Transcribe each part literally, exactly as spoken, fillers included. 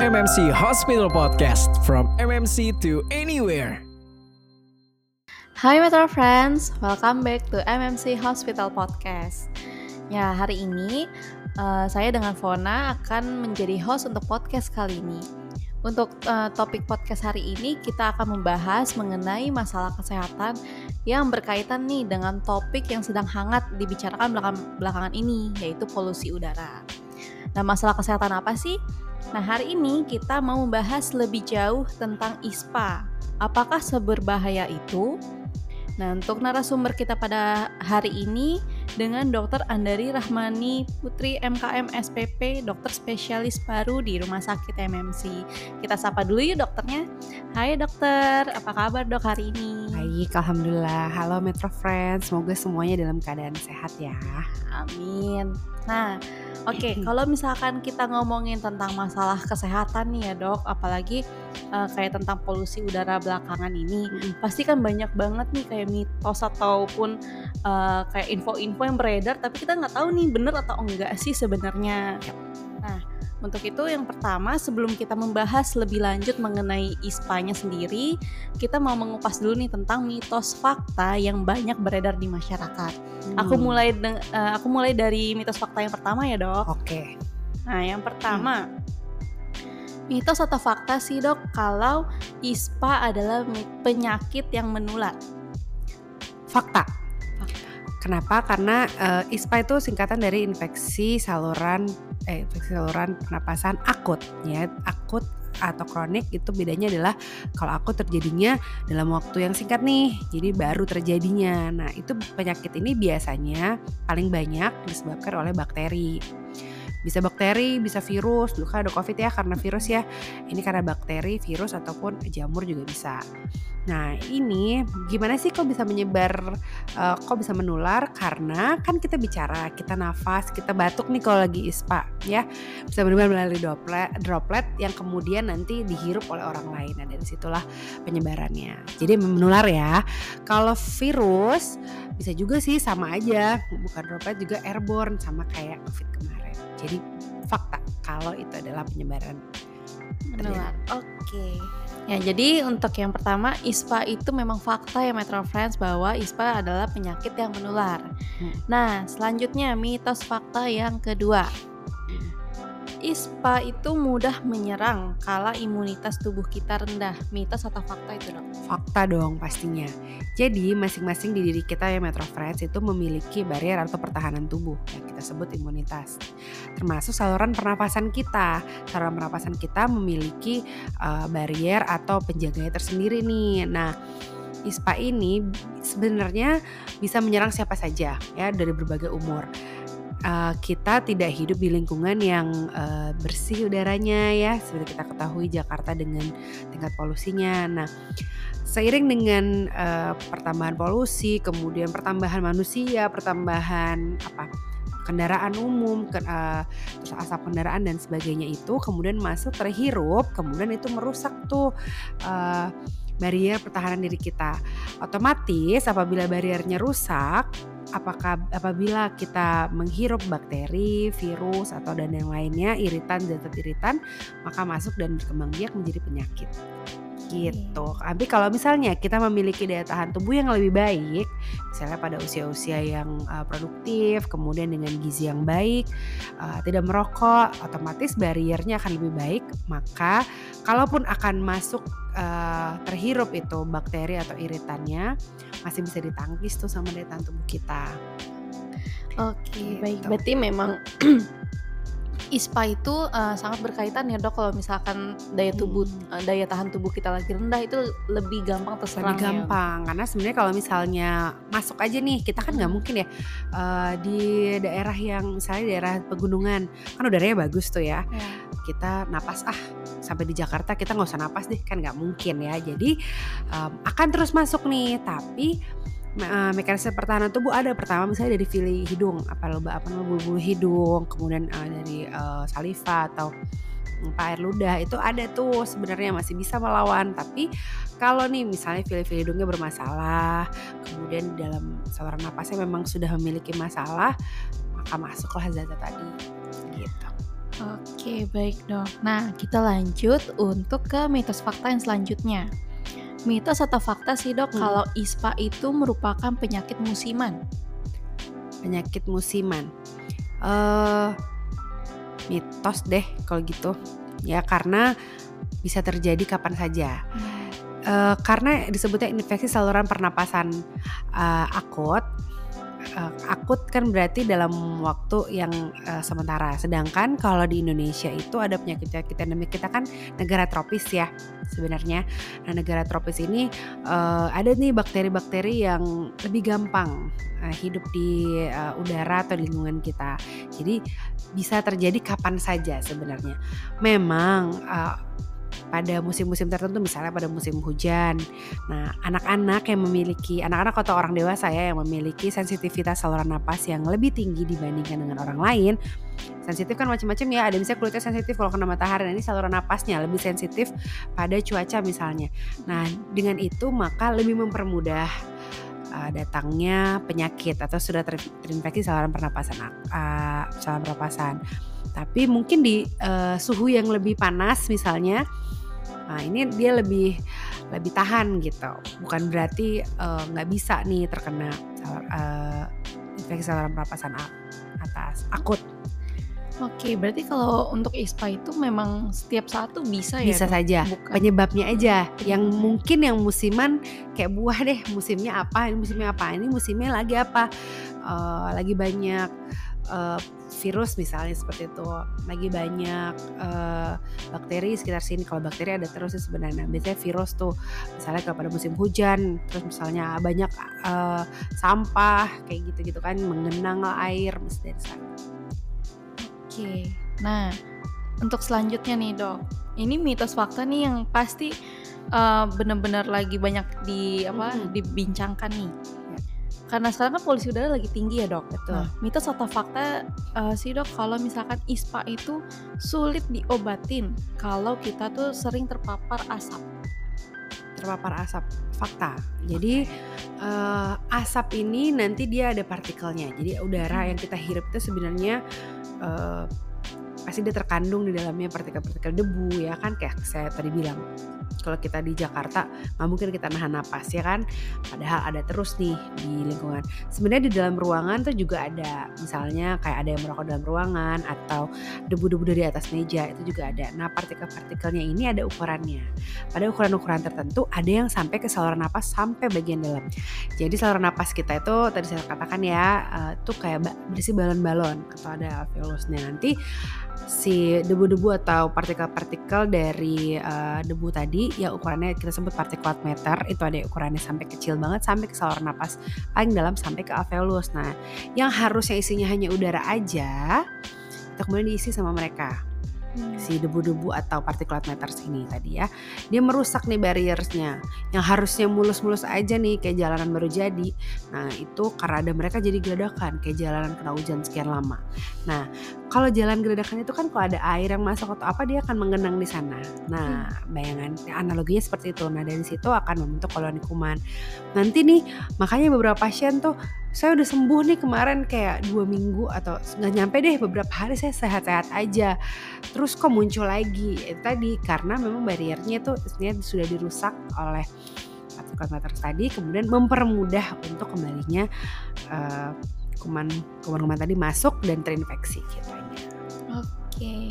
M M C Hospital Podcast, from M M C to anywhere. Hai MetroFriends, welcome back to M M C Hospital Podcast. Ya, hari ini uh, saya dengan Fona akan menjadi host untuk podcast kali ini. Untuk uh, topik podcast hari ini kita akan membahas mengenai masalah kesehatan yang berkaitan nih dengan topik yang sedang hangat dibicarakan belakang-belakangan ini, yaitu polusi udara. Nah, masalah kesehatan apa sih? Nah, hari ini kita mau membahas lebih jauh tentang I S P A. Apakah seberbahaya itu? Nah, untuk narasumber kita pada hari ini dengan dokter Andari Rahmani, Putri M K M S P P, dokter spesialis paru di Rumah Sakit M M C. Kita sapa dulu yuk dokternya. Hai dokter, apa kabar dok hari ini? Baik, alhamdulillah. Halo MetroFriends, semoga semuanya dalam keadaan sehat ya. Amin. Nah, oke, okay, kalau misalkan kita ngomongin tentang masalah kesehatan nih ya dok, apalagi uh, kayak tentang polusi udara belakangan ini, mm-hmm. pasti kan banyak banget nih kayak mitos ataupun uh, kayak info-info yang beredar, tapi kita nggak tahu nih benar atau enggak sih sebenarnya. Nah, untuk itu yang pertama sebelum kita membahas lebih lanjut mengenai I S P A-nya sendiri, kita mau mengupas dulu nih tentang mitos fakta yang banyak beredar di masyarakat. Hmm. Aku mulai de- aku mulai dari mitos fakta yang pertama ya dok. Oke. Okay. Nah, yang pertama. Hmm. Mitos atau fakta sih dok kalau I S P A adalah penyakit yang menular? Fakta. Kenapa? Karena uh, I S P A itu singkatan dari infeksi saluran eh, infeksi saluran pernapasan akut, ya. Akut atau kronik itu bedanya adalah kalau akut terjadinya dalam waktu yang singkat nih, jadi baru terjadinya. Nah, itu penyakit ini biasanya paling banyak disebabkan oleh bakteri. Bisa bakteri, bisa virus, dulu kan ada COVID ya karena virus ya, ini karena bakteri, virus ataupun jamur juga bisa. Nah, ini gimana sih kok bisa menyebar, uh, kok bisa menular? Karena kan kita bicara, kita nafas, kita batuk nih kalau lagi I S P A ya, bisa menular melalui droplet, droplet yang kemudian nanti dihirup oleh orang lain. Nah, dari situlah penyebarannya, jadi menular ya. Kalau virus bisa juga sih sama aja, bukan droplet juga airborne sama kayak COVID kemarin. Jadi fakta kalau itu adalah penyebaran menular. Oke. Okay. Ya, jadi untuk yang pertama I S P A itu memang fakta ya MetroFriends bahwa I S P A adalah penyakit yang menular. Hmm. Nah, selanjutnya mitos fakta yang kedua. Hmm. I S P A itu mudah menyerang kala imunitas tubuh kita rendah. Mitos atau fakta itu dong? Fakta dong pastinya. Jadi masing-masing di diri kita ya MetroFriends itu memiliki barrier atau pertahanan tubuh yang kita sebut imunitas. Termasuk saluran pernapasan kita. Saluran pernapasan kita memiliki uh, barrier atau penjaganya tersendiri nih. Nah, I S P A ini sebenarnya bisa menyerang siapa saja ya dari berbagai umur. Uh, kita tidak hidup di lingkungan yang uh, bersih udaranya ya, seperti kita ketahui Jakarta dengan tingkat polusinya. Nah, seiring dengan uh, pertambahan polusi, kemudian pertambahan manusia, pertambahan apa kendaraan umum, ke, uh, terus asap kendaraan dan sebagainya itu kemudian masuk terhirup, kemudian itu merusak tuh uh, barrier pertahanan diri kita. Otomatis apabila bariernya rusak, apakah apabila kita menghirup bakteri, virus atau dan yang lainnya, iritan, zat iritan, maka masuk dan berkembang biak menjadi penyakit. Gitu. Tapi kalau misalnya kita memiliki daya tahan tubuh yang lebih baik, misalnya pada usia-usia yang uh, produktif, kemudian dengan gizi yang baik, uh, tidak merokok, otomatis bariernya akan lebih baik. Maka kalaupun akan masuk uh, terhirup itu bakteri atau iritannya, masih bisa ditangkis tuh sama daya tahan tubuh kita. Oke, gitu. Baik. Berarti memang I S P A itu uh, sangat berkaitan ya dok, kalau misalkan daya tubuh hmm. uh, daya tahan tubuh kita lagi rendah itu lebih gampang terserang. Lebih gampang ya? Karena sebenarnya kalau misalnya masuk aja nih, kita kan nggak hmm. mungkin ya uh, di daerah yang misalnya daerah pegunungan kan udaranya bagus tuh ya. Yeah. Kita napas ah sampai di Jakarta kita nggak usah napas deh, kan nggak mungkin ya. Jadi um, akan terus masuk nih, tapi mekanisme pertahanan tubuh ada. Pertama misalnya dari fili hidung, apa lubang apa bulu-bulu hidung, kemudian uh, dari uh, saliva atau air ludah itu ada tuh sebenarnya masih bisa melawan. Tapi kalau nih misalnya fili-fili hidungnya bermasalah, kemudian dalam saluran napasnya memang sudah memiliki masalah, maka masuklah zat tadi gitu. Oke, Oke, baik dok. Nah, kita lanjut untuk ke mitos fakta yang selanjutnya. Mitos atau fakta sih dok, hmm. kalau I S P A itu merupakan penyakit musiman. Penyakit musiman. Uh, mitos deh kalau gitu. Ya, karena bisa terjadi kapan saja. Hmm. Uh, karena disebutnya infeksi saluran pernapasan uh, akut. Uh, akut kan berarti dalam waktu yang uh, sementara. Sedangkan kalau di Indonesia itu ada penyakit-penyakit endemik. Kita kan negara tropis ya sebenarnya. Nah, negara tropis ini uh, ada nih bakteri-bakteri yang lebih gampang uh, hidup di uh, udara atau di lingkungan kita. Jadi bisa terjadi kapan saja sebenarnya. Memang uh, pada musim-musim tertentu, misalnya pada musim hujan. Nah, anak-anak yang memiliki, anak-anak atau orang dewasa ya, yang memiliki sensitivitas saluran napas yang lebih tinggi dibandingkan dengan orang lain. Sensitif kan macam-macam ya, ada misalnya kulitnya sensitif kalau kena matahari, nah ini saluran napasnya lebih sensitif pada cuaca misalnya. Nah, dengan itu maka lebih mempermudah uh, datangnya penyakit atau sudah ter- terinfeksi saluran pernapasan uh, saluran pernapasan. Tapi mungkin di uh, suhu yang lebih panas misalnya, nah ini dia lebih lebih tahan gitu. Bukan berarti nggak uh, bisa nih terkena uh, infeksi saluran pernapasan atas akut. Oke, berarti kalau untuk I S P A itu memang setiap saat tuh bisa, bisa ya? Bisa saja, bukan penyebabnya aja. Yang mungkin yang musiman kayak buah deh, musimnya apa, ini musimnya apa, ini musimnya lagi apa, uh, lagi banyak uh, virus misalnya seperti itu, lagi banyak uh, bakteri sekitar sini. Kalau bakteri ada terus sih sebenarnya, biasanya virus tuh misalnya kalau pada musim hujan, terus misalnya banyak uh, sampah kayak gitu-gitu kan, mengenang air misalnya dari sana. Oke, nah untuk selanjutnya nih dok, ini mitos fakta nih yang pasti uh, benar-benar lagi banyak di apa hmm. dibincangkan nih, ya. Karena sekarang kan polusi udara lagi tinggi ya dok. Betul. Nah, mitos atau fakta uh, sih dok, kalau misalkan I S P A itu sulit diobatin kalau kita tuh sering terpapar asap. Terpapar asap, fakta. Jadi uh, asap ini nanti dia ada partikelnya. Jadi udara hmm. yang kita hirup itu sebenarnya Uh, pasti dia terkandung di dalamnya partikel-partikel debu ya kan, kayak saya tadi bilang kalau kita di Jakarta nggak mungkin kita nahan napas ya kan, padahal ada terus nih di lingkungan. Sebenarnya di dalam ruangan tuh juga ada, misalnya kayak ada yang merokok dalam ruangan atau debu-debu dari atas meja itu juga ada. Nah, partikel-partikelnya ini ada ukurannya. Pada ukuran-ukuran tertentu ada yang sampai ke saluran napas sampai bagian dalam. Jadi saluran napas kita itu tadi saya katakan ya itu uh, kayak berisi balon-balon atau ada alveolusnya. Nanti si debu-debu atau partikel-partikel dari uh, debu tadi yang ukurannya kita sebut partikulat meter, itu ada ukurannya sampai kecil banget sampai ke saluran napas paling dalam sampai ke alveolus. Nah, yang harusnya isinya hanya udara aja itu kemudian diisi sama mereka. Hmm. Si debu-debu atau partikulat matter ini tadi ya, dia merusak nih barriersnya. Yang harusnya mulus-mulus aja nih kayak jalanan baru jadi, nah itu karena ada mereka jadi geradakan kayak jalanan kena hujan sekian lama. Nah, kalau jalan geradakan itu kan kalau ada air yang masuk atau apa dia akan mengenang di sana. Nah, hmm. bayangan analoginya seperti itu. Nah, dari situ akan membentuk koloni kuman. Nanti nih makanya beberapa pasien tuh, saya udah sembuh nih kemarin kayak dua minggu atau gak nyampe deh, beberapa hari saya sehat-sehat aja, terus kok muncul lagi eh, tadi karena memang bariernya tuh sebenarnya sudah dirusak oleh partikel matter tadi, kemudian mempermudah untuk kembalinya uh, kuman, kuman-kuman tadi masuk dan terinfeksi gitu aja. Oke.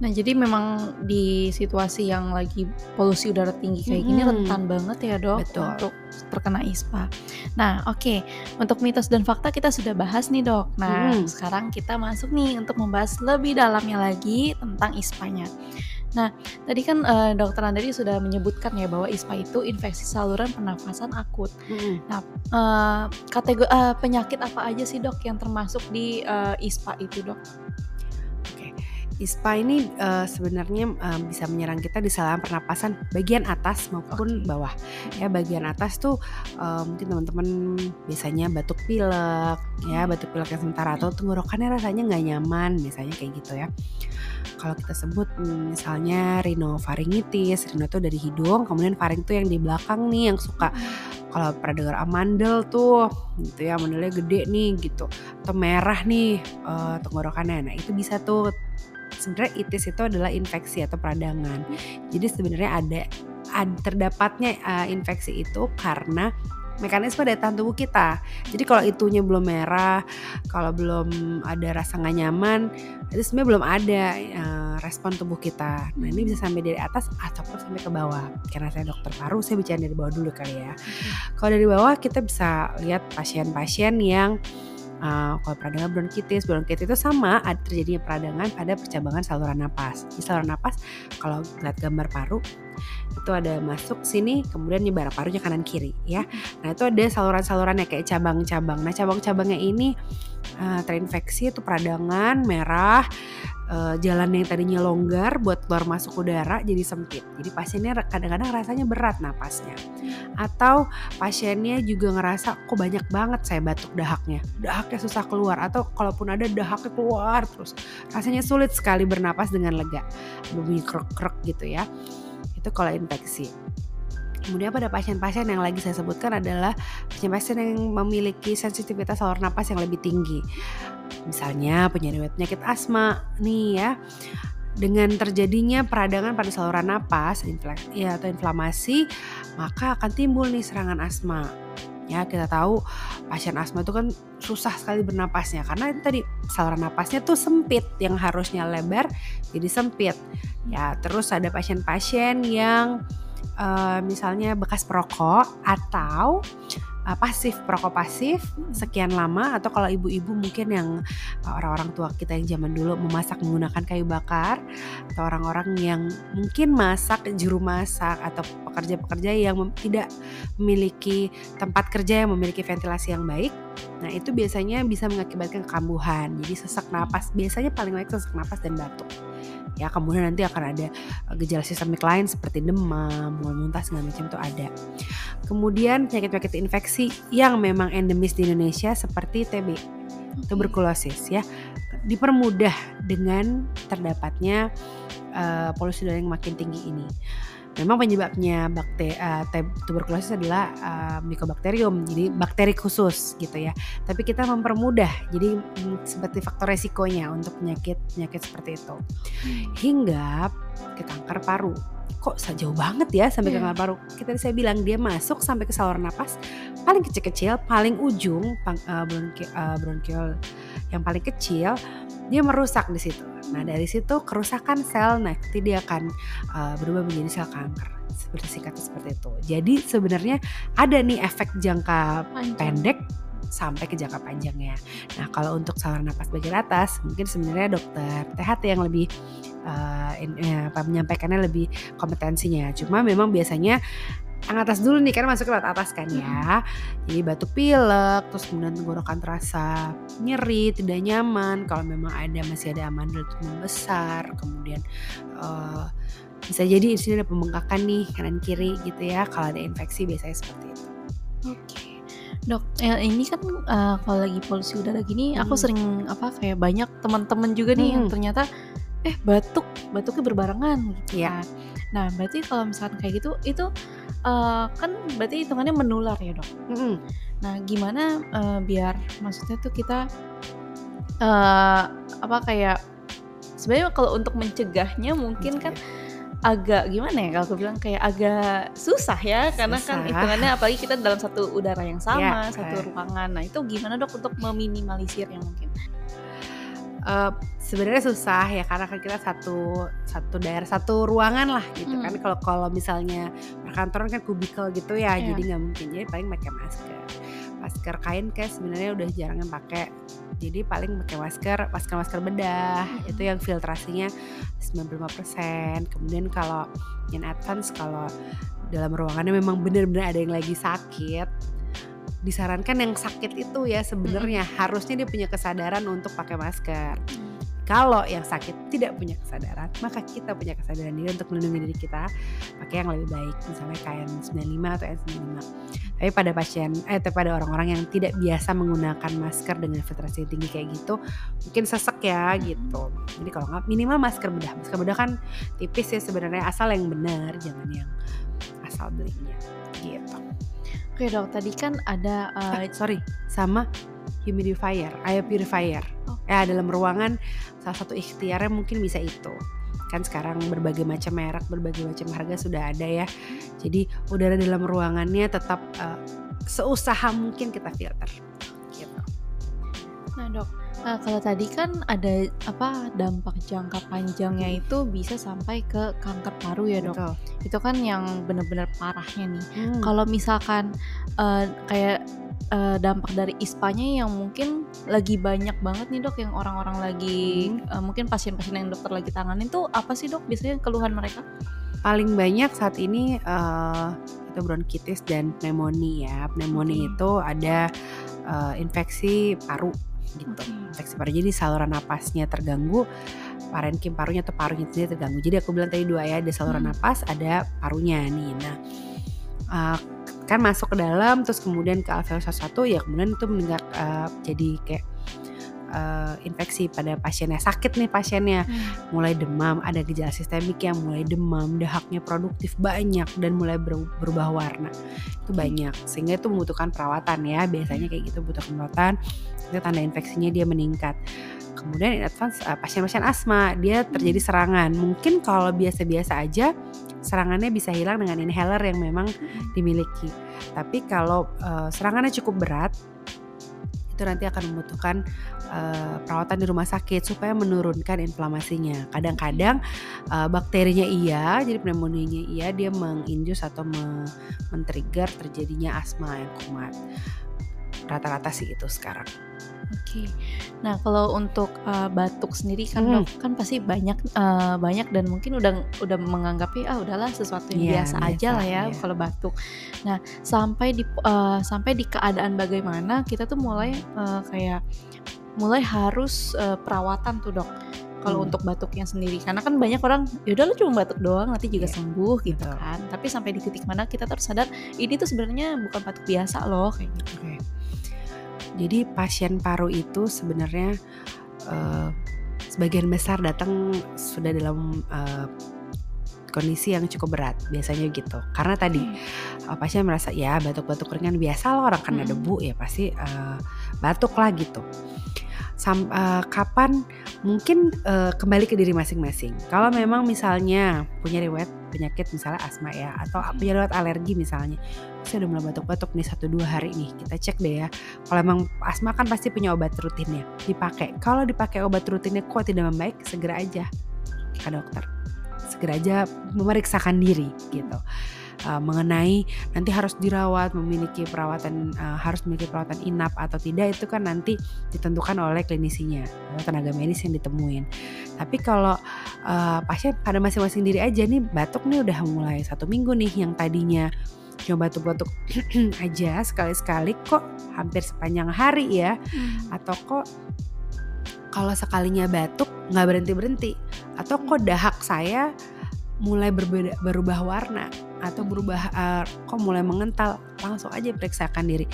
Nah, jadi memang di situasi yang lagi polusi udara tinggi kayak gini hmm. rentan banget ya dok. Betul. Untuk terkena I S P A. Nah, oke, okay. Untuk mitos dan fakta kita sudah bahas nih dok. Nah, hmm. sekarang kita masuk nih untuk membahas lebih dalamnya lagi tentang I S P A-nya. Nah, tadi kan uh, dokter Andari sudah menyebutkan ya bahwa I S P A itu infeksi saluran pernafasan akut. Hmm. Nah, uh, kategori uh, penyakit apa aja sih dok yang termasuk di uh, I S P A itu dok? I S P A ini uh, sebenarnya uh, bisa menyerang kita di saluran pernapasan bagian atas maupun bawah. Ya, bagian atas tuh uh, mungkin teman-teman biasanya batuk pilek, ya batuk pilek yang sementara atau tenggorokannya rasanya nggak nyaman, biasanya kayak gitu ya. Kalau kita sebut misalnya rinofaringitis, rino itu dari hidung, kemudian faring itu yang di belakang nih yang suka. Kalau pernah dengar amandel tuh gitu ya, amandelnya gede nih gitu, atau merah nih uh, tenggorokannya. Nah, itu bisa tuh sebenarnya itis itu adalah infeksi atau peradangan. Jadi sebenarnya ada, ada terdapatnya uh, infeksi itu karena mekanisme daya tahan tubuh kita. Jadi kalau itunya belum merah, kalau belum ada rasa nggak nyaman, itu sebenarnya belum ada uh, respon tubuh kita. Nah ini bisa sampai dari atas ataupun sampai ke bawah. Karena saya dokter paru, saya bicara dari bawah dulu kali ya. Hmm. Kalau dari bawah kita bisa lihat pasien-pasien yang Uh, kalau peradangan bronkitis, bronkitis itu sama ada terjadinya peradangan pada percabangan saluran napas. Di saluran napas, kalau lihat gambar paru, itu ada masuk sini, kemudian nyebar parunya kanan kiri, ya. Nah itu ada saluran-salurannya kayak cabang-cabang. Nah cabang-cabangnya ini uh, terinfeksi, itu peradangan merah, uh, jalan yang tadinya longgar buat keluar masuk udara jadi sempit. Jadi pasiennya kadang-kadang rasanya berat napasnya. Atau pasiennya juga ngerasa kok banyak banget saya batuk dahaknya, dahak susah keluar, atau kalaupun ada dahaknya keluar terus, rasanya sulit sekali bernapas dengan lega, bunyi krek-krek gitu ya. Itu kalau infeksi. Kemudian pada pasien-pasien yang lagi saya sebutkan adalah pasien-pasien yang memiliki sensitivitas saluran napas yang lebih tinggi, misalnya penyakit asma nih ya. Dengan terjadinya peradangan pada saluran napas ya, atau inflamasi, maka akan timbul nih serangan asma. Ya kita tahu pasien asma itu kan susah sekali bernapasnya karena tadi saluran napasnya tuh sempit, yang harusnya lebar jadi sempit. Ya terus ada pasien-pasien yang uh, misalnya bekas perokok atau uh, pasif, perokok pasif sekian lama, atau kalau ibu-ibu mungkin yang uh, orang-orang tua kita yang zaman dulu memasak menggunakan kayu bakar, atau orang-orang yang mungkin masak juru masak, atau pekerja-pekerja yang mem- tidak memiliki tempat kerja yang memiliki ventilasi yang baik. Nah itu biasanya bisa mengakibatkan kambuhan, jadi sesak napas, biasanya paling baik sesak napas dan batuk. Ya kemudian nanti akan ada gejala sistemik lain seperti demam, mual-muntah segala macam itu ada. Kemudian penyakit-penyakit infeksi yang memang endemis di Indonesia seperti T B, tuberkulosis ya, dipermudah dengan terdapatnya uh, polusi udara yang makin tinggi ini. Memang penyebabnya bakteri uh, tuberkulosis adalah uh, Mycobacterium, jadi bakteri khusus gitu ya. Tapi kita mempermudah, jadi mm, seperti faktor resikonya untuk penyakit-penyakit seperti itu. Hmm. Hingga ke kanker paru. Kok jauh banget ya sampai yeah. kanker paru? Kita saya bilang dia masuk sampai ke saluran napas paling kecil-kecil, paling ujung pang, uh, bronki, uh, bronkiol yang paling kecil, dia merusak di situ. Nah dari situ kerusakan sel, nanti dia akan uh, berubah menjadi sel kanker, seperti singkatnya seperti itu. Jadi sebenarnya ada nih efek jangka panjang, pendek sampai ke jangka panjangnya. Nah kalau untuk saluran napas bagian atas, mungkin sebenarnya dokter T H T yang lebih uh, in, uh, menyampaikannya lebih kompetensinya. Cuma memang biasanya yang atas dulu nih karena masuk ke atas kan ya. Jadi batuk pilek, terus kemudian tenggorokan terasa nyeri, tidak nyaman. Kalau memang ada masih ada amandel itu membesar, kemudian uh, bisa jadi di sini ada pembengkakan nih kanan kiri gitu ya. Kalau ada infeksi biasanya seperti itu. Oke. Okay. Dok, eh, ini kan uh, kalau lagi polusi udara gini, hmm. aku sering apa kayak banyak teman-teman juga nih hmm. yang ternyata eh batuk, batuknya berbarengan gitu ya. Kan. Nah, berarti kalau misalkan kayak gitu itu Uh, kan berarti hitungannya menular ya dok. Mm-hmm. Nah gimana uh, biar maksudnya tuh kita uh, apa kayak sebenarnya kalau untuk mencegahnya mungkin mm-hmm. kan agak gimana ya kalau aku bilang kayak agak susah ya, karena susah. Kan hitungannya apalagi kita dalam satu udara yang sama, yeah, satu right. ruangan. Nah itu gimana dok untuk meminimalisirnya mungkin? Uh, sebenarnya susah ya karena kan kita satu satu daerah, satu ruangan lah gitu hmm. kan. Kalau kalau misalnya perkantoran kan kubikel gitu ya, yeah. jadi nggak mungkin. Jadi paling pakai masker, masker kain kayak sebenarnya udah jarang pakai. Jadi paling pakai masker, masker masker bedah hmm. itu yang filtrasinya sembilan puluh lima persen. Kemudian kalau in advance, kalau dalam ruangannya memang benar-benar ada yang lagi sakit, disarankan yang sakit itu ya sebenarnya hmm. harusnya dia punya kesadaran untuk pakai masker. Hmm. Kalau yang sakit tidak punya kesadaran, maka kita punya kesadaran diri untuk melindungi diri kita pakai yang lebih baik, misalnya K N sembilan lima atau N sembilan lima. Tapi pada pasien, eh pada orang-orang yang tidak biasa menggunakan masker dengan filtrasi tinggi kayak gitu, mungkin sesek ya hmm. gitu. Jadi kalau nggak minimal masker bedah. Masker bedah kan tipis ya sebenarnya, asal yang benar, jangan yang asal belinya gitu. Oke dok, tadi kan ada uh, ah, sorry sama humidifier, air purifier. Oh. Ya, dalam ruangan salah satu ikhtiarnya mungkin bisa itu. Kan sekarang berbagai macam merek, berbagai macam harga sudah ada ya. Hmm. Jadi udara dalam ruangannya tetap uh, seusaha mungkin kita filter. Gitu. Nah, Dok, nah, kalau tadi kan ada apa dampak jangka panjangnya hmm. itu bisa sampai ke kanker paru ya, Dok. Betul. Itu kan yang benar-benar parahnya nih. Hmm. Kalau misalkan uh, kayak Uh, dampak dari I S P A-nya yang mungkin lagi banyak banget nih, Dok, yang orang-orang lagi hmm. uh, mungkin pasien-pasien yang dokter lagi tanganin tuh apa sih, Dok, biasanya keluhan mereka? Paling banyak saat ini uh, itu bronkitis dan pneumonia ya. Pneumonia okay. itu ada uh, infeksi paru gitu. Okay. Infeksi paru, jadi saluran napasnya terganggu, parenkim parunya atau parunya sendiri terganggu. Jadi aku bilang tadi dua ya, ada saluran hmm. napas, ada parunya nih. Nah, uh, kan masuk ke dalam terus kemudian ke alveolus satu, ya kemudian itu mendengar uh, jadi kayak uh, infeksi pada pasiennya, sakit nih pasiennya, hmm. mulai demam, ada gejala sistemik yang mulai demam, dahaknya produktif banyak dan mulai berubah warna itu banyak, sehingga itu membutuhkan perawatan ya, biasanya kayak gitu butuh perawatan, itu tanda infeksinya dia meningkat. Kemudian in advance uh, pasien-pasien asma dia terjadi serangan, mungkin kalau biasa-biasa aja serangannya bisa hilang dengan inhaler yang memang dimiliki. Tapi kalau uh, serangannya cukup berat, itu nanti akan membutuhkan uh, perawatan di rumah sakit supaya menurunkan inflamasinya. Kadang-kadang uh, bakterinya iya, jadi pneumonia iya, dia menginjus atau me- men-trigger terjadinya asma yang kumat. Rata-rata sih itu sekarang. Oke, okay. Nah kalau untuk uh, batuk sendiri kan hmm. Dok, kan pasti banyak uh, banyak dan mungkin udah udah menganggapnya ah udahlah sesuatu yang yeah, biasa, biasa aja lah ya yeah. kalau batuk. Nah sampai di uh, sampai di keadaan bagaimana kita tuh mulai uh, kayak mulai harus uh, perawatan tuh, Dok. Kalau hmm. untuk batuknya sendiri, karena kan banyak orang yaudah lu cuma batuk doang nanti juga yeah. sembuh gitu. Betul. Kan. Tapi sampai di titik mana kita harus sadar ini tuh sebenarnya bukan batuk biasa loh kayak gitu. Okay. Jadi pasien paru itu sebenarnya uh, sebagian besar datang sudah dalam uh, kondisi yang cukup berat biasanya gitu. Karena tadi hmm. uh, pasien merasa ya batuk-batuk ringan biasa loh, orang kena hmm. debu ya pasti uh, batuk lah gitu. Sam, uh, kapan mungkin uh, kembali ke diri masing-masing. Kalau memang misalnya punya riwayat penyakit misalnya asma ya, atau punya riwayat alergi misalnya, saya udah mulai batuk-batuk nih satu dua hari nih, kita cek deh ya. Kalau emang asma kan pasti punya obat rutinnya, dipakai. Kalau dipakai obat rutinnya kok tidak membaik, segera aja ke dokter, segera aja memeriksakan diri gitu. Uh, mengenai nanti harus dirawat, memiliki perawatan uh, harus memiliki perawatan inap atau tidak, itu kan nanti ditentukan oleh klinisinya atau tenaga medis yang ditemuin. Tapi kalau uh, pasien pada masing-masing diri aja nih, batuk nih udah mulai satu minggu nih, yang tadinya cuma batuk-batuk aja sekali-sekali kok hampir sepanjang hari ya, hmm. atau kok kalau sekalinya batuk nggak berhenti-berhenti, atau kok dahak saya mulai berbeda, berubah warna atau berubah uh, kok mulai mengental, langsung aja periksakan diri.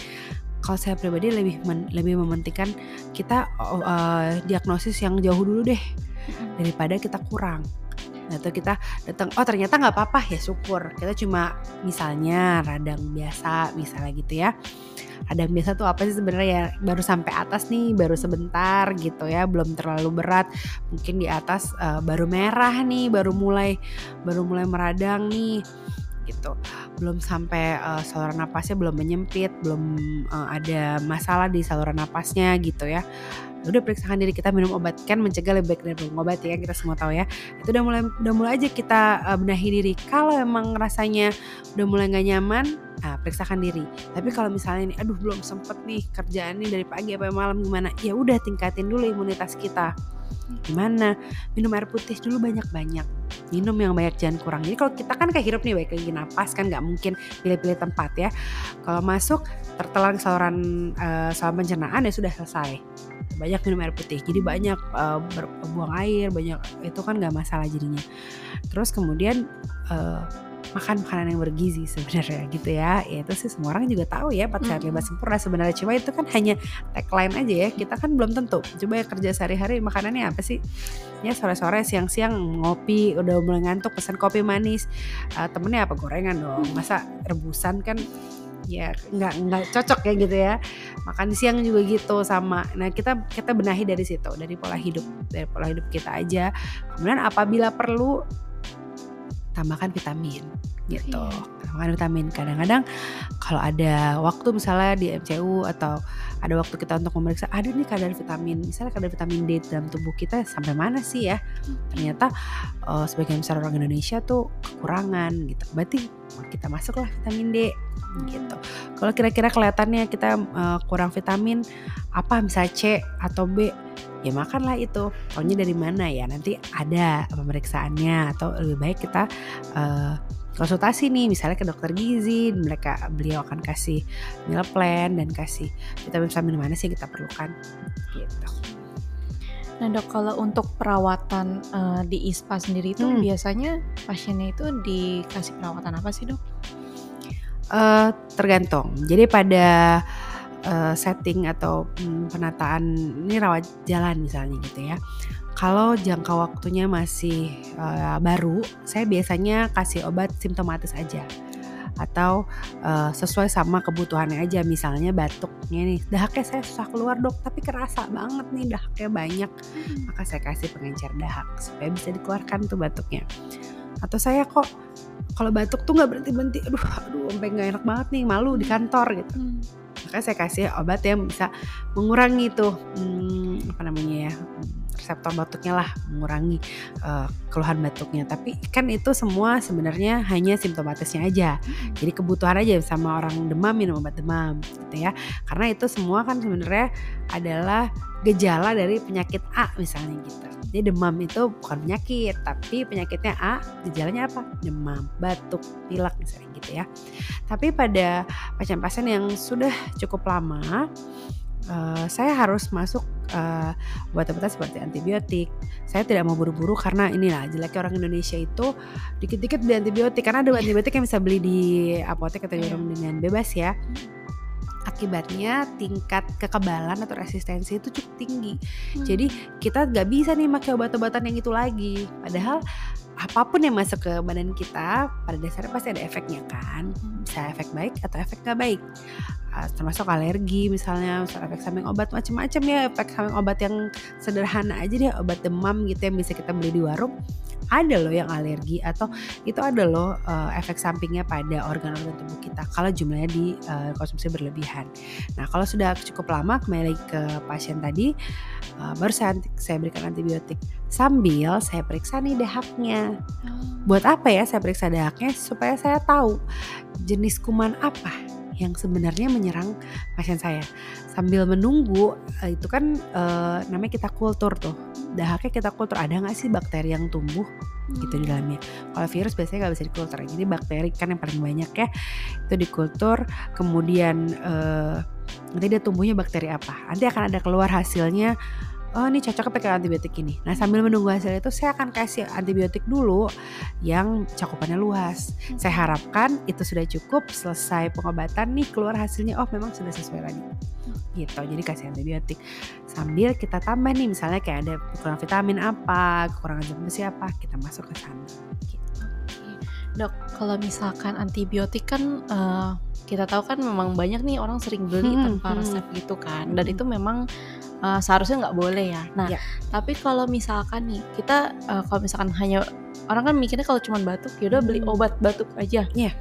Kalau saya pribadi lebih men, lebih mementingkan kita uh, uh, diagnosis yang jauh dulu deh daripada kita kurang. Atau kita datang, oh ternyata nggak apa-apa ya, syukur. Kita cuma misalnya radang biasa misalnya gitu ya. Radang biasa tuh apa sih sebenarnya ya, baru sampai atas nih, baru sebentar gitu ya, belum terlalu berat. Mungkin di atas uh, baru merah nih, baru mulai baru mulai meradang nih gitu. Belum sampai uh, saluran napasnya belum menyempit, belum uh, ada masalah di saluran napasnya gitu ya. Udah periksakan diri, kita minum obat, kan mencegah lebih baik dari mengobati ya, kita semua tahu ya. Itu udah mulai udah mulai aja kita uh, benahi diri. Kalau emang rasanya udah mulai nggak nyaman, nah, periksakan diri. Tapi kalau misalnya nih, aduh belum sempet nih kerjaan nih dari pagi sampai malam gimana? Ya udah tingkatin dulu imunitas kita. Gimana? Minum air putih dulu banyak-banyak. Minum yang banyak jangan kurang. Jadi kalau kita kan kehirup nih baik lagi napas kan, gak mungkin pilih-pilih tempat ya. Kalau masuk tertelan saluran uh, saluran pencernaan ya sudah selesai. Banyak minum air putih. Jadi banyak uh, buang air, banyak itu kan gak masalah jadinya. Terus kemudian uh, makan makanan yang bergizi sebenarnya gitu ya. Ya itu sih semua orang juga tahu ya, empat sehat lima sempurna sebenarnya, cuma itu kan hanya tagline aja ya, kita kan belum tentu. Coba ya kerja sehari-hari makanannya apa sih ya, sore-sore siang-siang ngopi, udah mulai ngantuk pesan kopi manis, uh, temennya apa, gorengan dong, masa rebusan kan ya nggak nggak cocok ya gitu ya. Makan siang juga gitu sama. Nah kita kita benahi dari situ, dari pola hidup dari pola hidup kita aja. Kemudian apabila perlu tambahkan vitamin gitu, okay. tambahkan vitamin. Kadang-kadang kalau ada waktu misalnya di M C U atau ada waktu kita untuk memeriksa, ada nih kadar vitamin, misalnya kadar vitamin D dalam tubuh kita sampai mana sih ya? Ternyata uh, sebagian besar orang Indonesia tuh kekurangan gitu. Berarti kita masuklah vitamin D gitu. Kalau kira-kira kelihatannya kita uh, kurang vitamin apa, misalnya C atau B, ya makanlah itu. Taunya dari mana ya? Nanti ada pemeriksaannya, atau lebih baik kita uh, konsultasi nih misalnya ke dokter gizi. Mereka beliau akan kasih meal plan dan kasih vitamin-vitamin mana sih yang kita perlukan gitu. Nah dok, kalau untuk perawatan uh, di I S P A sendiri itu hmm. biasanya pasiennya itu dikasih perawatan apa sih dok? Uh, tergantung. Jadi pada setting atau penataan ini rawat jalan misalnya gitu ya. Kalau jangka waktunya masih uh, baru, saya biasanya kasih obat simptomatis aja atau uh, sesuai sama kebutuhannya aja. Misalnya batuknya nih, dahaknya saya susah keluar dok, tapi kerasa banget nih dahaknya banyak, hmm. maka saya kasih pengencer dahak supaya bisa dikeluarkan tuh batuknya. Atau saya kok kalau batuk tuh nggak berhenti-berhenti, aduh aduh sampai nggak enak banget nih, malu di kantor gitu. Hmm. Maka saya kasih obat yang bisa mengurangi tuh hmm, apa namanya ya reseptor batuknya lah, mengurangi uh, keluhan batuknya. Tapi kan itu semua sebenarnya hanya simptomatisnya aja. Hmm. Jadi kebutuhan aja, sama orang demam minum obat demam gitu ya. Karena itu semua kan sebenarnya adalah gejala dari penyakit A misalnya gitu. Jadi demam itu bukan penyakit, tapi penyakitnya A, gejalanya apa? Demam, batuk, pilek misalnya gitu ya. Tapi pada pasien-pasien yang sudah cukup lama, uh, saya harus masuk Uh, obat-obatan seperti antibiotik. Saya tidak mau buru-buru karena inilah jeleknya orang Indonesia itu dikit-dikit beli antibiotik, karena ada antibiotik yang bisa beli di apotek atau di warung dengan bebas ya. Akibatnya tingkat kekebalan atau resistensi itu cukup tinggi. Hmm. Jadi kita gak bisa nih pakai obat-obatan yang itu lagi. Padahal apapun yang masuk ke badan kita pada dasarnya pasti ada efeknya kan, bisa efek baik atau efek gak baik, termasuk alergi misalnya, misalnya efek samping obat macam-macam ya. Efek samping obat yang sederhana aja deh, obat demam gitu yang bisa kita beli di warung, ada loh yang alergi, atau itu ada loh uh, efek sampingnya pada organ-organ tubuh kita kalau jumlahnya di uh, konsumsi berlebihan. Nah kalau sudah cukup lama, kembali ke pasien tadi, uh, baru saya, saya berikan antibiotik sambil saya periksa nih dahaknya. Buat apa ya saya periksa dahaknya? Supaya saya tahu jenis kuman apa yang sebenarnya menyerang pasien saya. Sambil menunggu, itu kan e, namanya kita kultur tuh. Dahaknya kita kultur, ada gak sih bakteri yang tumbuh hmm. gitu di dalamnya. Kalau virus biasanya gak bisa dikultur, jadi bakteri kan yang paling banyak ya, itu dikultur. Kemudian e, nanti dia tumbuhnya bakteri apa, nanti akan ada keluar hasilnya. Oh ini cocoknya pakai antibiotik ini. Nah sambil menunggu hasilnya itu saya akan kasih antibiotik dulu yang cakupannya luas. Hmm. Saya harapkan itu sudah cukup, selesai pengobatan nih keluar hasilnya, oh memang sudah sesuai tadi. Hmm. Gitu, jadi kasih antibiotik. Sambil kita tambah nih misalnya kayak ada kekurangan vitamin apa, kekurangan zat besi apa, kita masuk ke sana. Gitu. Dok, kalau misalkan antibiotik kan uh, kita tahu kan memang banyak nih orang sering beli hmm, tanpa resep hmm. gitu kan, dan hmm. itu memang uh, seharusnya nggak boleh ya. Nah, ya. Tapi kalau misalkan nih kita uh, kalau misalkan hanya orang kan mikirnya kalau cuma batuk, yaudah hmm. beli obat batuk aja. Yeah.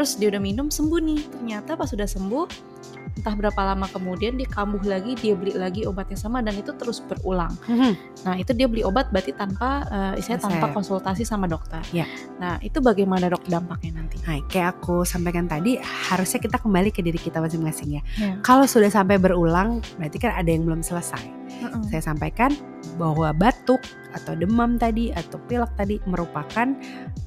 Terus dia udah minum sembuh nih, ternyata pas sudah sembuh entah berapa lama kemudian dia kambuh lagi, dia beli lagi obatnya sama, dan itu terus berulang. Mm-hmm. Nah itu dia beli obat berarti tanpa uh, istilahnya tanpa konsultasi sama dokter. Yeah. Nah itu bagaimana dok dampaknya nanti? Nah, kayak aku sampaikan tadi, harusnya kita kembali ke diri kita masing-masing ya. Yeah. Kalau sudah sampai berulang berarti kan ada yang belum selesai. Mm-hmm. Saya sampaikan bahwa batuk atau demam tadi atau pilek tadi merupakan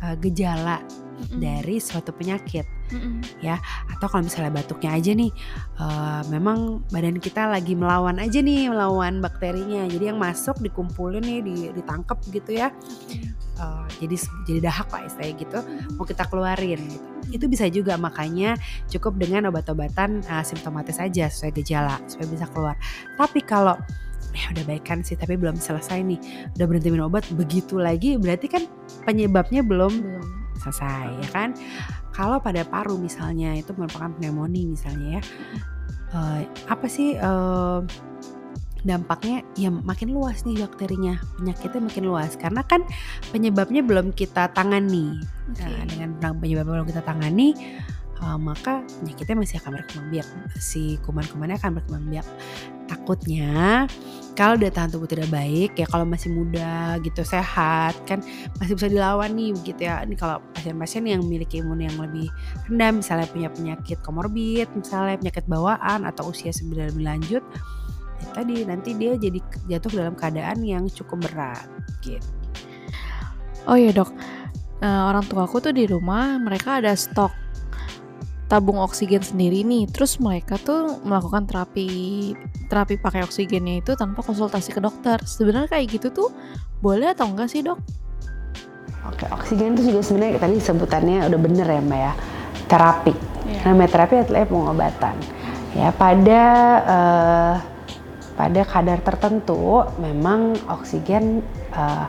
uh, gejala Mm-mm. dari suatu penyakit. Mm-mm. Ya, atau kalau misalnya batuknya aja nih uh, memang badan kita lagi melawan aja nih, melawan bakterinya. Jadi yang masuk dikumpulin nih, ditangkap gitu ya. Mm-hmm. Uh, jadi jadi dahak lah istilahnya gitu, mm-hmm. mau kita keluarin gitu. Itu bisa juga, makanya cukup dengan obat-obatan uh, simptomatis aja sesuai gejala supaya bisa keluar. Tapi kalau ya udah baikan sih tapi belum selesai nih, udah berhenti minum obat begitu lagi, berarti kan penyebabnya belum, belum. selesai ya kan. Kalau pada paru misalnya itu merupakan pneumonia misalnya ya, uh, apa sih uh, dampaknya? Ya makin luas nih bakterinya, penyakitnya makin luas karena kan penyebabnya belum kita tangani. Okay. Nah, dengan penyebabnya belum kita tangani, Uh, maka penyakitnya masih akan berkembang biak, si kuman-kumannya akan berkembang biak. Takutnya kalau daya tahan tubuh tidak baik, ya kalau masih muda gitu, sehat kan masih bisa dilawan nih begitu ya. Ini kalau pasien-pasien yang memiliki imun yang lebih rendah, misalnya punya penyakit komorbid, misalnya penyakit bawaan atau usia sembilan berlanjut, ya tadi nanti dia jadi jatuh dalam keadaan yang cukup berat gitu. Oh iya dok, uh, orang tua aku tuh di rumah mereka ada stok tabung oksigen sendiri nih, terus mereka tuh melakukan terapi terapi pakai oksigennya itu tanpa konsultasi ke dokter. Sebenarnya kayak gitu tuh boleh atau enggak sih dok? Oke, oksigen itu juga sebenarnya tadi sebutannya udah bener ya mbak ya, terapi. Yeah. Namanya terapi adalah pengobatan. Ya pada uh, pada kadar tertentu memang oksigen uh,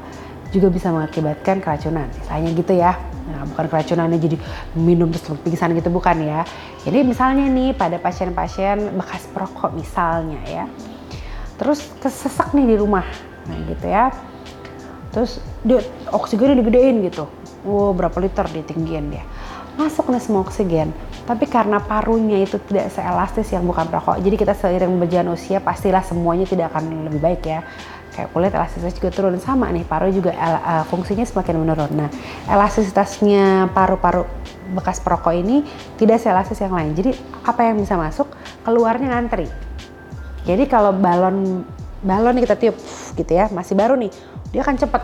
juga bisa mengakibatkan keracunan, misalnya gitu ya. Nah, bukan keracunannya jadi minum terus pingsan gitu, bukan ya. Jadi misalnya nih pada pasien-pasien bekas perokok misalnya ya, terus kesesak nih di rumah, nah gitu ya, terus dia oksigennya digedein gitu, wow berapa liter ditinggiin dia, masuk nih semua oksigen. Tapi karena parunya itu tidak seelastis yang bukan perokok, jadi kita seiring berjalan usia pastilah semuanya tidak akan lebih baik ya. Kayak kulit elastisitas juga turun, sama nih paru juga uh, fungsinya semakin menurun. Nah, elastisitasnya paru-paru bekas perokok ini tidak seelastis yang lain. Jadi apa yang bisa masuk, keluarnya ngantri. Jadi kalau balon balon kita tiup gitu ya, masih baru nih, dia akan cepat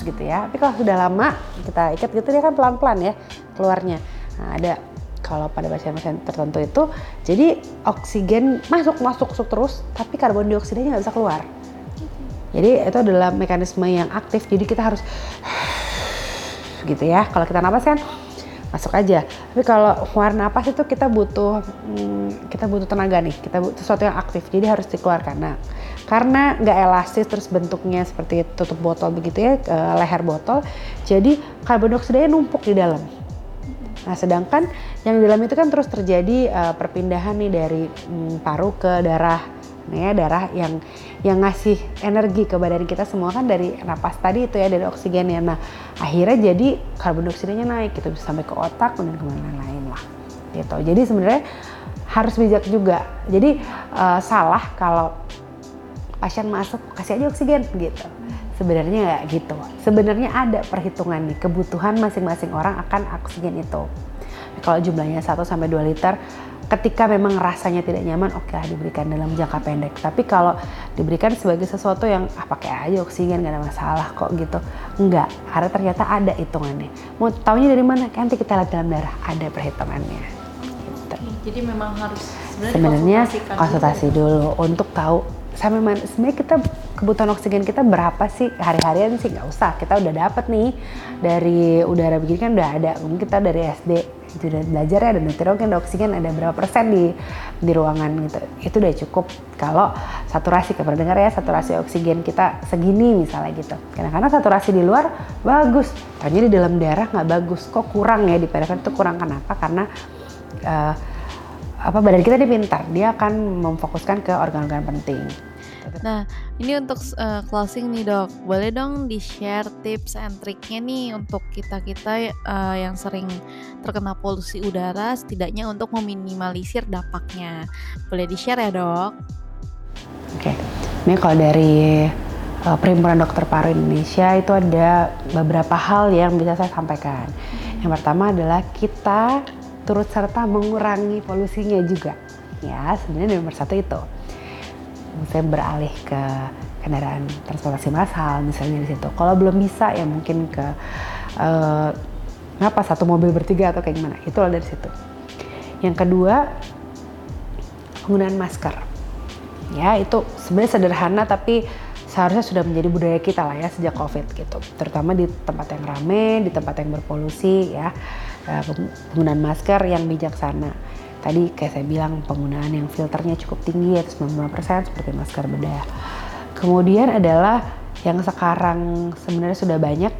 gitu ya. Tapi kalau sudah lama kita ikat gitu, dia kan pelan-pelan ya keluarnya. Nah, ada kalau pada pasien-pasien tertentu itu, jadi oksigen masuk masuk masuk terus, tapi karbon dioksidanya nggak bisa keluar. Jadi itu adalah mekanisme yang aktif, jadi kita harus gitu ya. Kalau kita napas kan masuk aja. Tapi kalau keluar napas itu kita butuh hmm, kita butuh tenaga nih, kita butuh sesuatu yang aktif. Jadi harus dikeluarkan. Nah, karena nggak elastis terus bentuknya seperti tutup botol begitu ya, leher botol. Jadi karbon dioksidanya numpuk di dalam. Nah, sedangkan yang di dalam itu kan terus terjadi uh, perpindahan nih dari hmm, paru ke darah. Ya, darah yang yang ngasih energi ke badan kita semua kan dari napas tadi itu ya, dari oksigennya. Nah akhirnya jadi karbon dioksidanya naik gitu, bisa sampai ke otak dan kemana-mana lah gitu. Jadi sebenarnya harus bijak juga. Jadi uh, salah kalau pasien masuk kasih aja oksigen gitu. Sebenarnya nggak gitu. Sebenarnya ada perhitungan nih, kebutuhan masing-masing orang akan oksigen itu. Kalau jumlahnya satu sampai dua liter, ketika memang rasanya tidak nyaman, oke lah diberikan dalam jangka pendek. Tapi kalau diberikan sebagai sesuatu yang ah pakai aja oksigen gak ada masalah kok gitu, enggak, karena ternyata ada hitungannya. Mau taunya dari mana? Nanti kita lihat dalam darah, ada perhitungannya gitu. Jadi memang harus sebenarnya konsultasi dulu untuk tahu sampai mana sebenarnya kita kebutuhan oksigen kita berapa sih. Hari-harian sih nggak usah, kita udah dapat nih dari udara begini kan udah ada. Mungkin kita dari S D itu udah belajar ya, dan nutrien oksigen ada berapa persen di di ruangan gitu, itu udah cukup. Kalau saturasi, kabar dengar ya, saturasi oksigen kita segini misalnya gitu, karena karena saturasi di luar bagus, ternyata di dalam darah nggak bagus, kok kurang ya di perifer itu kurang. Kenapa? Karena uh, apa badan kita ini pintar, dia akan memfokuskan ke organ-organ penting. Nah, ini untuk uh, closing nih dok, boleh dong di-share tips and triknya nih untuk kita-kita uh, yang sering terkena polusi udara, setidaknya untuk meminimalisir dampaknya. Boleh di-share ya dok? Oke, okay. Ini kalau dari uh, Perhimpunan Dokter Paru Indonesia itu ada beberapa hal yang bisa saya sampaikan. Yang pertama adalah kita turut serta mengurangi polusinya juga. Ya, sebenarnya nomor satu itu. Misalnya beralih ke kendaraan transportasi massal misalnya di situ. Kalau belum bisa ya mungkin ke eh, apa satu mobil bertiga atau kayak gimana, itulah dari situ. Yang kedua, penggunaan masker. Ya itu sebenarnya sederhana tapi seharusnya sudah menjadi budaya kita lah ya sejak COVID gitu. Terutama di tempat yang ramai, di tempat yang berpolusi ya, penggunaan masker yang bijaksana. Tadi kayak saya bilang penggunaan yang filternya cukup tinggi ya, sembilan puluh lima persen seperti masker bedah. Kemudian adalah yang sekarang sebenarnya sudah banyak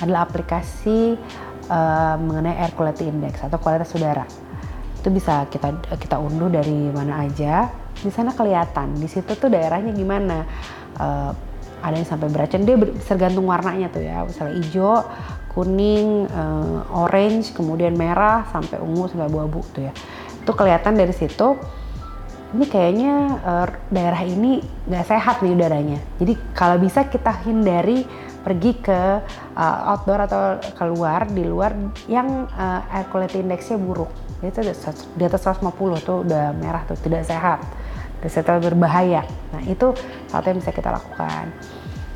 adalah aplikasi uh, mengenai air quality index atau kualitas udara. Itu bisa kita kita unduh dari mana aja. Di sana kelihatan, di situ tuh daerahnya gimana. Uh, ada yang sampai beracun, dia tergantung warnanya tuh ya. Misalnya hijau, kuning, uh, orange, kemudian merah, sampai ungu, sampai abu-abu tuh ya. Itu kelihatan dari situ. Ini kayaknya uh, daerah ini nggak sehat nih udaranya. Jadi kalau bisa kita hindari pergi ke uh, outdoor atau keluar di luar yang uh, air quality index-nya buruk. Itu di atas seratus lima puluh tuh udah merah tuh, tidak sehat. Udah setelah berbahaya. Nah itu satu yang bisa kita lakukan.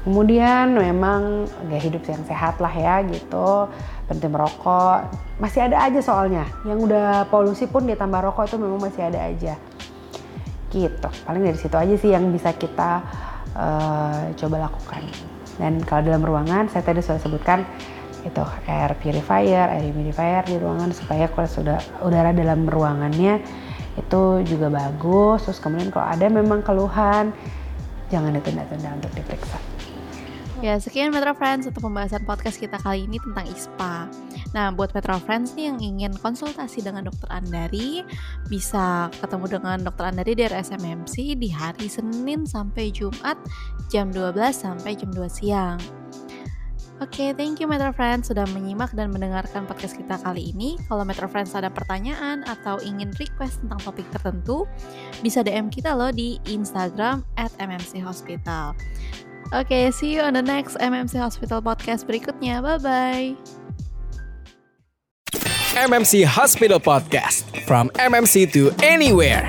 Kemudian memang gaya hidup yang sehat lah ya gitu. Berhenti merokok. Masih ada aja soalnya. Yang udah polusi pun ditambah rokok itu memang masih ada aja. Gitu, paling dari situ aja sih yang bisa kita uh, coba lakukan. Dan kalau dalam ruangan, saya tadi sudah sebutkan itu air purifier, air humidifier di ruangan supaya kualitas udara dalam ruangannya itu juga bagus. Terus kemudian kalau ada memang keluhan, jangan ditunda-tunda untuk diperiksa. Ya, sekian MetroFriends untuk pembahasan podcast kita kali ini tentang I S P A. Nah, buat MetroFriends nih yang ingin konsultasi dengan dokter Andari, bisa ketemu dengan dokter Andari di R S M M C di hari Senin sampai Jumat jam dua belas sampai jam dua siang. Oke, okay, thank you MetroFriends sudah menyimak dan mendengarkan podcast kita kali ini. Kalau MetroFriends ada pertanyaan atau ingin request tentang topik tertentu, bisa D M kita loh di Instagram at M M C Hospital. Okay, see you on the next M M C Hospital Podcast berikutnya. Bye-bye. M M C Hospital Podcast. From M M C to anywhere.